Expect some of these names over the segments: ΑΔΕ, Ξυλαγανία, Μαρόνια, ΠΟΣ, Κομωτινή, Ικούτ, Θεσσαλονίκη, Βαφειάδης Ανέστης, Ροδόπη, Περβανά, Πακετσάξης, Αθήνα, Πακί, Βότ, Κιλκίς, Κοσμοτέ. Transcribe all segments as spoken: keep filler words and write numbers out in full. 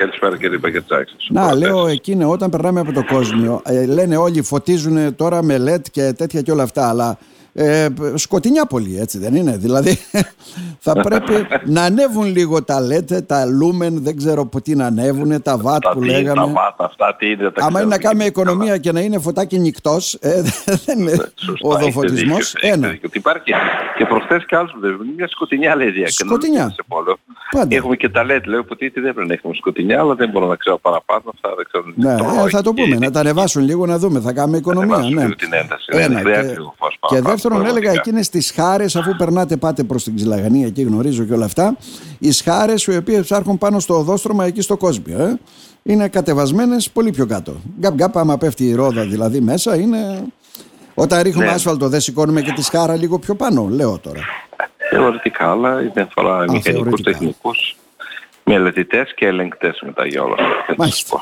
Καλησπέρα κύριε Πακετσάξης. Να, λέω εκείνη όταν περνάμε από το Κόσμιο, ε, λένε όλοι φωτίζουν τώρα με ελ ι ντι και τέτοια και όλα αυτά, αλλά ε, σκοτεινιά πολύ, έτσι δεν είναι? Δηλαδή θα πρέπει να ανέβουν λίγο τα ελ ι ντι, τα λούμεν, δεν ξέρω τι να ανέβουν, τα βατ που τι, λέγαμε. Τα βατ, αυτά τι είναι. Άμα είναι να κάνουμε οικονομία και να είναι φωτάκι νυχτός, ε, δεν είναι οδοφωτισμός. Υπάρχει και προχθές και άλλους, μια σκοτεινιά λέει. Σκοτεινιά. Πάντα. Έχουμε και τα ελ ι ντι, λέω ότι δεν πρέπει να έχουμε σκοτεινιά, αλλά δεν μπορώ να ξέρω παραπάνω αυτά. Δεν ξέρω, ναι, τώρα, θα το πούμε, και... να τα ανεβάσουν λίγο να δούμε, θα κάνουμε οικονομία. Θα ναι. λίγο την ένταση, Ένα, ναι, και... και δεύτερον, έλεγα εκείνες τις χάρες, αφού περνάτε πάτε προς την Ξυλαγανία και γνωρίζω και όλα αυτά, οι χάρες οι οποίες ψάχνουν πάνω στο οδόστρωμα εκεί στο Κόσμιο. Ε, είναι κατεβασμένες πολύ πιο κάτω. Γκαπ γκαπ, άμα πέφτει η ρόδα δηλαδή μέσα, είναι. Όταν ρίχνουμε ναι. άσφαλτο, δεν σηκώνουμε και τη σχάρα λίγο πιο πάνω, λέω τώρα. Θεωρητικά, αλλά είναι αφορά μηχανικούς, τεχνικούς, μελετητές και ελεγκτές μετά για όλα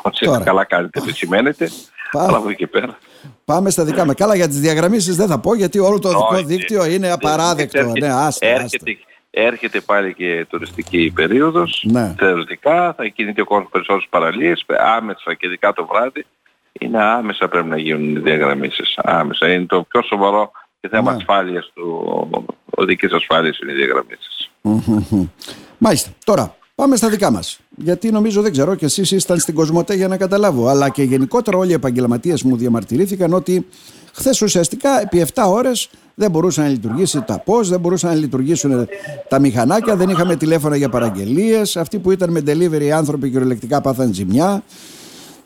αυτά. Καλά κάνετε, επισημαίνετε, αλλά από εκεί πέρα. Πάμε στα δικά μας. Καλά, για τις διαγραμμίσεις δεν θα πω, γιατί όλο το οδικό δίκτυο είναι απαράδεκτο. Έρχεται, ναι, άστε, έρχεται, άστε. έρχεται πάλι και τουριστική περίοδος. Ναι. Θεωρητικά θα κινείται ο κόσμος περισσότερες παραλίες, άμεσα και ειδικά το βράδυ. Είναι άμεσα πρέπει να γίνουν οι διαγραμμίσεις. Άμεσα. Είναι το πιο σοβαρό και θέμα ναι. ασφάλειας του... οδικής ασφάλειας είναι οι διαγραμμίσεις. Mm-hmm. Μάλιστα. Τώρα, πάμε στα δικά μας. Γιατί νομίζω, δεν ξέρω, και εσείς ήσταν στην Κοσμοτέ για να καταλάβω, αλλά και γενικότερα όλοι οι επαγγελματίες μου διαμαρτυρήθηκαν ότι χθες ουσιαστικά επί επτά ώρες δεν μπορούσαν να λειτουργήσει τα ΠΟΣ, δεν μπορούσαν να λειτουργήσουν τα μηχανάκια, δεν είχαμε τηλέφωνα για παραγγελίες. Αυτοί που ήταν με delivery οι άνθρωποι κυριολεκτικά πάθαν ζημιά.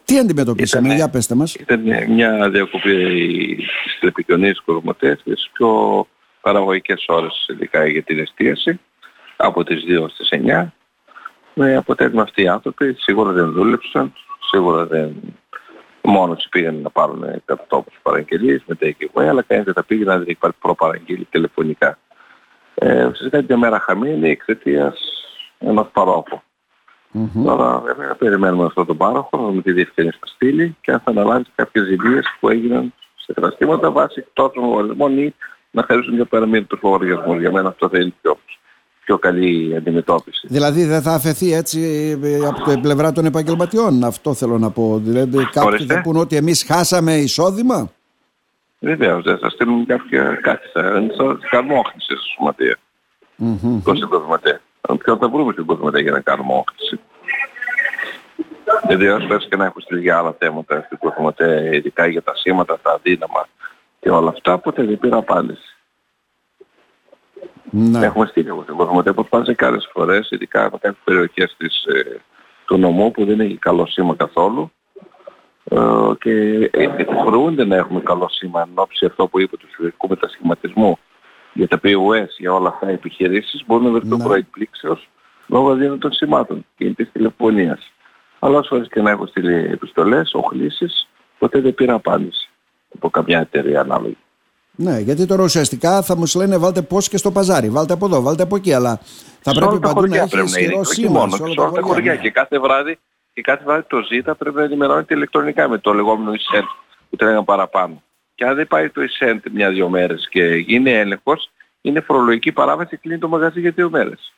Τι αντιμετωπίσαμε, Ήτανε, για πέστε μας. Ήταν μια διακοπή στις τηλεπικοινωνίες Κοσμοτέ, στις πιο παραγωγικές ώρες ειδικά για την εστίαση, από τις δύο στις εννιά, με αποτέλεσμα αυτοί οι άνθρωποι σίγουρα δεν δούλεψαν, σίγουρα δεν μόνος πήγαν να πάρουν κατατόπους παραγγελίες με τα takeaway, αλλά κανείς δεν τα πήγε να δεν υπάρχει προπαραγγείλει τηλεφωνικά. Ε, Συζητάει μια μέρα χαμένη εξαιτίας ενός παρόχου. Mm-hmm. Τώρα βέβαια περιμένουμε αυτόν τον πάροχο, να δούμε τι διευκρινής θα στείλει και αν θα αναλάβει κάποιες ζημίες που έγιναν σε καταστήματα βάσει τόσων λογαριασμών ή να χαρίσουν για παραμείνει τους λογαριασμούς. Για μένα αυτό θα είναι πιο, πιο καλή αντιμετώπιση. Δηλαδή δεν θα αφαιθεί έτσι από την πλευρά των επαγγελματιών, αυτό θέλω να πω. Δηλαδή κάποιοι Ορίστε. θα πούν ότι εμείς χάσαμε εισόδημα. Βεβαίως, δεν θα στείλουν κάποια κάτι, θα είναι σαν καρμόχτηση στο σωματεία. Mm-hmm. Το συγκοσματεία. Ποιον θα βρούμε στην Κοσμοτέ για να κάνουμε όχθηση. Δηλαδή, όσο και να έχω στείλει για άλλα θέματα στην Κοσμοτέ, ειδικά για τα σήματα, τα αδύναμα και όλα αυτά, ποτέ δεν πήρα απάντηση. Ναι. Έχουμε στείλει από την Κοσμοτέ, προσπάθησε κάποιες φορές, ειδικά από κάποιες περιοχές της, ε, του νομού που δεν έχει καλό σήμα καθόλου ε, και επιχωρούνται να έχουμε καλό σήμα εν ώψη αυτό που είπε του συλλογικού μετασχηματισμού. Για τα πι ο ες, για όλα αυτά οι επιχειρήσεις μπορούν να βρεθούν προεκπλήξεως λόγω αδύνατων των σημάτων και της τηλεφωνίας. Αλλά όσο φορές και να έχω στείλει επιστολές, οχλήσεις, ποτέ δεν πήρα απάντηση από καμιά εταιρεία ανάλογη. Ναι, γιατί τώρα ουσιαστικά θα μου λένε βάλτε πώς και στο παζάρι, βάλτε από εδώ, βάλτε από εκεί, αλλά θα σε πρέπει παντού να έχει ισχυρό σήμα. Σε όλα τα χωριά, χωριά. Ναι. Και κάθε βράδυ, και κάθε βράδυ το ζήτα πρέπει να ενημερώνεται ηλεκτρονικά με το λεγόμενο e-cent που τρέχει παραπάνω. Και αν δεν πάει το e-cent μια-δύο μέρες και γίνει έλεγχος, είναι φορολογική παράβαση και κλείνει το μαγαζί για δύο μέρες.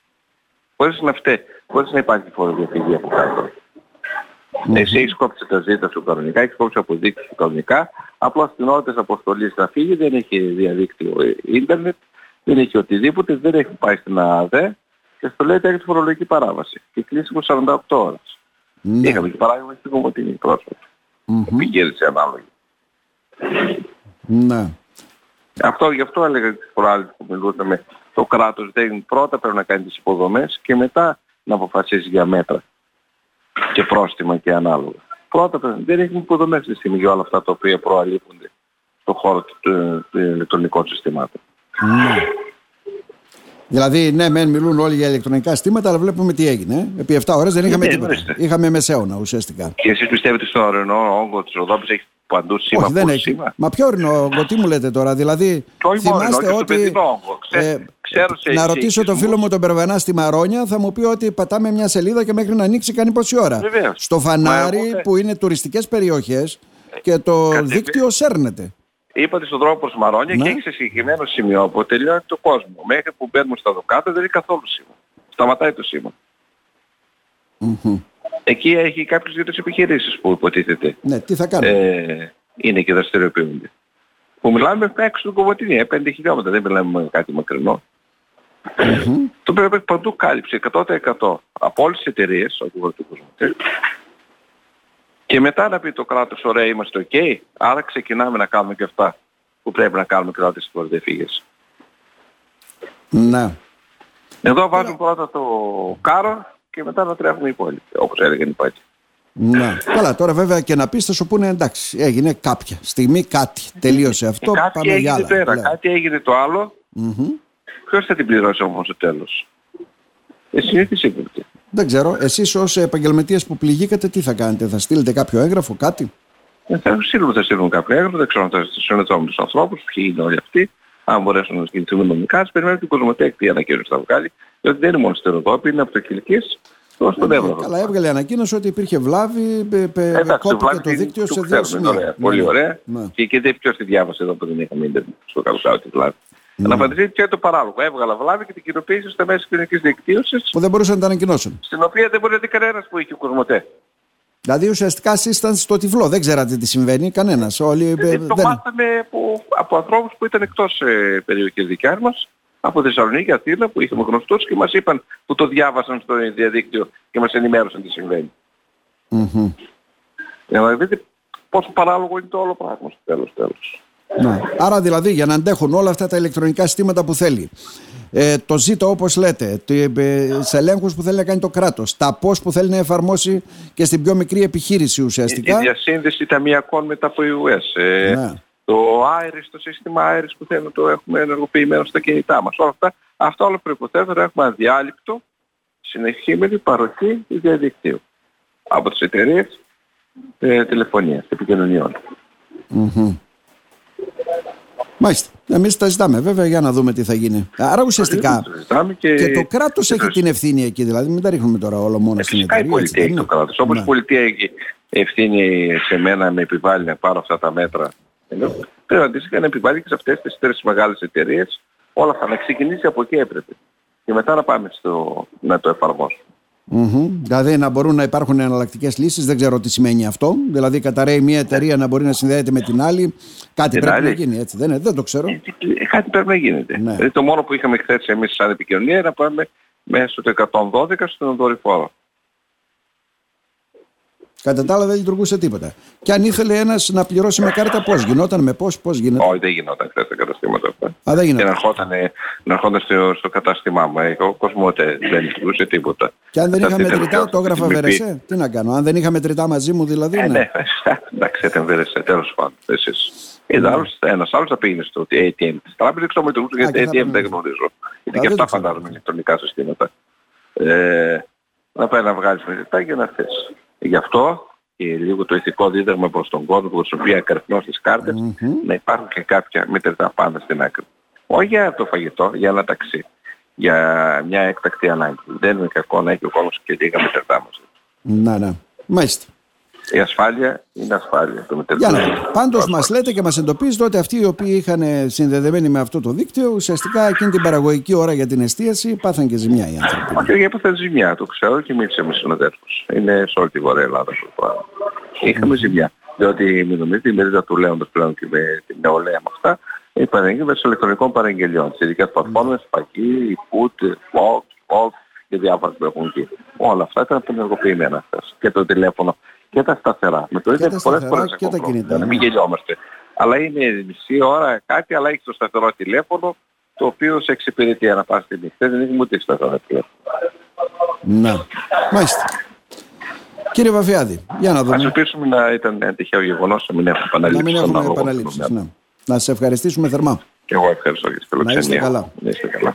Χωρίς να φταίει, χωρίς να υπάρχει φοροδιαφυγή από κάτω. Mm-hmm. Εσύ έχεις κόψει τα ζήτα σου κανονικά, έχεις κόψει αποδείξεις σου κανονικά, απλά στην ώρα της αποστολής να φύγει, δεν έχει διαδίκτυο ίντερνετ, δεν έχει οτιδήποτε, δεν έχει πάει στην ΑΔΕ και στο λέει ότι έχεις φορολογική παράβαση. Και κλείσιμο σαράντα οκτώ ώρες. Mm-hmm. Είχαμε και παράδειγμα στην Κομωτινή πρόσφατα. Mm-hmm. Επικέρδισε ανάλογη. Ναι. Αυτό, γι' αυτό έλεγα τις προάλλες που μιλούσαμε. Το κράτος δεν πρώτα πρέπει να κάνει τις υποδομές και μετά να αποφασίζει για μέτρα και πρόστιμα και ανάλογα. Πρώτα πρέπει, δεν έχουμε υποδομές στη στιγμή για όλα αυτά τα οποία προαλείπονται στον χώρο των ηλεκτρονικών συστημάτων. Ναι. Δηλαδή, ναι, μεν μιλούν όλοι για ηλεκτρονικά συστήματα, αλλά βλέπουμε τι έγινε. Επί επτά ώρες δεν είχαμε ναι, τίποτα. Είστε. Είχαμε μεσαίωνα ουσιαστικά. Και εσείς πιστεύετε στον ορεινό όγκο της Ροδόπης έχει παντού σήμα? Όχι, δεν έχει. Σήμα. Μα ποιο ορεινό όγκο, τι μου λέτε τώρα, δηλαδή. Θυμάστε μόνο, ότι. Ε, ξέρω σε να ρωτήσω τον φίλο μου τον Περβανά στη Μαρόνια, θα μου πει ότι πατάμε μια σελίδα και μέχρι να ανοίξει κάνει πόση ώρα. Βεβαίως. Στο Φανάρι που είναι τουριστικές περιοχές και το Κατήπη. δίκτυο σέρνεται. Είπατε στον δρόμο προς Μαρόνια ναι. και έχει σε συγκεκριμένο σημείο που τελειώνει το κόσμο. Μέχρι που μπαίνουμε στα δοκάτα δεν είναι καθόλου σήμα. Σταματάει το σήμα. Mm-hmm. Εκεί έχει κάποιες δύο-τρεις επιχειρήσεις που υποτίθεται. Ναι, τι θα κάνουν. Ε, είναι και δραστηριοποιούνται. Που μιλάμε έξω του Κομωτινία, πέντε χιλιόμετρα, δεν μιλάμε κάτι μακρινό. Mm-hmm. Το πρέπει παντού κάλυψε εκατό τοις εκατό από όλες τις εταιρείες, ακούγονται του Κοσμοτέ. Και μετά να πει το κράτος, ωραία, είμαστε ok, άρα ξεκινάμε να κάνουμε και αυτά που πρέπει να κάνουμε κράτες στις φορτεφύγες. Ναι. Εδώ βάζουν πρώτα το κάρο και μετά να τρέχουν οι υπόλοιποι, όπως έλεγαν οι υπόλοιποι. Ναι. Καλά, τώρα βέβαια και να πεις θα σου πούνε εντάξει, έγινε κάποια στιγμή κάτι, τελείωσε αυτό, κάτι πάμε για άλλα. Πέρα, κάτι έγινε το άλλο, mm-hmm. Ποιος θα την πληρώσει όμως στο τέλος. Εσύ είναι τι σύγκρουτη. Δεν ξέρω, εσείς ως επαγγελματίες που πληγήκατε τι θα κάνετε, θα στείλετε κάποιο έγγραφο, κάτι. Ε, θα στείλουμε, θα στείλουμε κάποιο έγγραφο, δεν ξέρω αν θα συναντώμε τους ανθρώπους, ποιοι είναι όλοι αυτοί, αν μπορέσουν να κινηθούν νομικά, περιμένουμε την Κοσμοτέ τι ανακοίνωση θα βγάλει, διότι δεν είναι μόνο στη Ροδόπη, είναι από το Κιλκίς. Καλά, έβγαλε ανακοίνωση ότι υπήρχε βλάβη, κόπηκε το δίκτυο σε δύο σημεία. Πολύ ωραία. Και γιατί ποιος τη διάβασε εδώ που δεν είχαμε ίντερνετ στο καλοκαίρι τη βλάβη. Να απαντηθεί ποιο είναι το παράλογο. Έβγαλα βλάβη και την κοινοποίηση στα μέσα κοινωνικής δικτύωσης. Που δεν μπορούσαν να τα ανακοινώσουν. Στην οποία δεν μπορεί να δει κανένας που είχε ο Κοσμοτέ. Δηλαδή ουσιαστικά εσείς ήταν στο τυφλό, δεν ξέρατε τι συμβαίνει, κανένας. Όλοι. Το μάθαμε από ανθρώπους που ήταν εκτός περιοχής δικιάς μας. Από Θεσσαλονίκη, Αθήνα, που είχαμε γνωστούς και μας είπαν που το διάβασαν στο διαδίκτυο και μας ενημέρωσαν τι συμβαίνει. Mm-hmm. Για να δείτε πόσο παράλογο είναι το όλο πράγμα στο τέλος τέλος. Ναι. Άρα δηλαδή για να αντέχουν όλα αυτά τα ηλεκτρονικά συστήματα που θέλει, ε, το ζήτο όπως λέτε, τους ελέγχους που θέλει να κάνει το κράτος, τα πώς που θέλει να εφαρμόσει και στην πιο μικρή επιχείρηση ουσιαστικά. Η, η διασύνδεση ταμιακών μετά από γιου ες. Ε, ναι. Το άιρις, το σύστημα άιρις που θέλουμε το έχουμε ενεργοποιημένο στα κινητά μας. Όλα αυτά, αυτά όλα προϋποθέτουν να έχουμε αδιάλειπτο, συνεχήμενη παροχή διαδικτύου από τις εταιρείες ε, τηλεφωνίας, επικοινωνιών. Mm-hmm. Μάλιστα. Εμείς τα ζητάμε βέβαια για να δούμε τι θα γίνει. Άρα ουσιαστικά και... και το κράτος και έχει το... την ευθύνη εκεί, δηλαδή μην τα ρίχνουμε τώρα όλο μόνο ε, στην εταιρεία. Φυσικά η πολιτεία έχει το κράτος. Όπως η πολιτεία έχει ευθύνη σε μένα με επιβάλλει να πάρω αυτά τα μέτρα. Ενώ πρέπει αντίστοιχα να επιβάλλει και σε αυτές τις τρεις μεγάλες εταιρείες όλα αυτά να ξεκινήσει από εκεί έπρεπε και μετά να πάμε στο, να το εφαρμόσουμε. Mm-hmm. Δηλαδή να μπορούν να υπάρχουν εναλλακτικές λύσεις, δεν ξέρω τι σημαίνει αυτό. Δηλαδή καταραίει μια εταιρεία να μπορεί να συνδέεται με την άλλη, κάτι την πρέπει άλλη. Να γίνει έτσι, δεν, είναι, δεν το ξέρω. Κάτι πρέπει να γίνεται. Ναι. Δηλαδή το μόνο που είχαμε χθες εμείς σαν επικοινωνία είναι να πάμε μέσω του εκατόν δώδεκα στον δορυφόρο. Κατά τα άλλα δεν λειτουργούσε τίποτα. Και αν ήθελε ένας να πληρώσει με κάρτα, πώς γινόταν, με πώς, πώς γινόταν. Όχι, δεν γινόταν χθες τα καταστήματα αυτά. Α, δεν γινόταν. Και να ερχόταν στο, στο κατάστημά μου. Ο Κοσμοτέ δεν λειτουργούσε τίποτα. Και αν δεν είχα μετρητά, το έγραφα Βερεσέ. Τι να κάνω, αν δεν είχα μετρητά μαζί μου δηλαδή. Ε, ναι, ναι. Εντάξει, ήταν Βερεσέ, τέλος πάντων. Ένας άλλος θα πήγαινε στο έι τι εμ της τράπεζας, ξέρω με το έι τι εμ δεν γνωρίζω. Γιατί και αυτά φαντάζομαι ηλεκτρονικά συστήματα. Να πάει να βγάλεις μετρητά και να θες. Γι' αυτό και λίγο το ηθικό δίδαγμα προς τον κόσμο, προς τον οποίο ακρεφνώ στις κάρτες, mm-hmm. να υπάρχουν και κάποια μετρητά πάντα στην άκρη. Όχι για το φαγητό, για ένα ταξί, για μια έκτακτη ανάγκη. Δεν είναι κακό να έχει ο κόσμος και λίγα μετρητά μας. Να, ναι. Μάλιστα. Η ασφάλεια είναι ασφάλεια. Το για να, πάντως μας λέτε και μας εντοπίζετε ότι αυτοί οι οποίοι είχαν συνδεδεμένοι με αυτό το δίκτυο, ουσιαστικά εκείνη την παραγωγική ώρα για την εστίαση πάθαν και ζημιά οι άνθρωποι. Όχι, για πάθαν ζημιά, το ξέρω και μίλησα με συναδέλφους. Είναι σε όλη τη Βορρά Ελλάδα. Είχαμε ζημιά. Διότι μην νομίζετε η μερίδα του λέοντος πλέον και με την νεολαία με αυτά, η παραγγελία των ηλεκτρονικών παραγγελιών. Σε ειδικές πλατφόρμες, Πακί, Ικούτ, Βότ και διάφορα που έχουν εκεί. Όλα αυτά ήταν απενεργοποιημένα και το τηλέφωνο. Και τα σταθερά. Με το ίδιο πολλές φορές και τα κινητά. Να μην γελιόμαστε. Αλλά είναι μισή ώρα κάτι, αλλά έχει το σταθερό τηλέφωνο το οποίο σε εξυπηρετεί να πας τη νύχτα. Δεν έχουμε ούτε σταθερό τηλέφωνο. Ναι. Μάλιστα. Κύριε Βαφειάδη, για να δούμε. Ας ελπίσουμε να ήταν ένα τυχαίο γεγονός, να μην έχουμε επαναλήψεις. Να μην έχουμε επαναλήψεις, ναι. Να σε ευχαριστήσουμε θερμά. Και εγώ ευχαριστώ για την φιλοξενία. Να είστε καλά.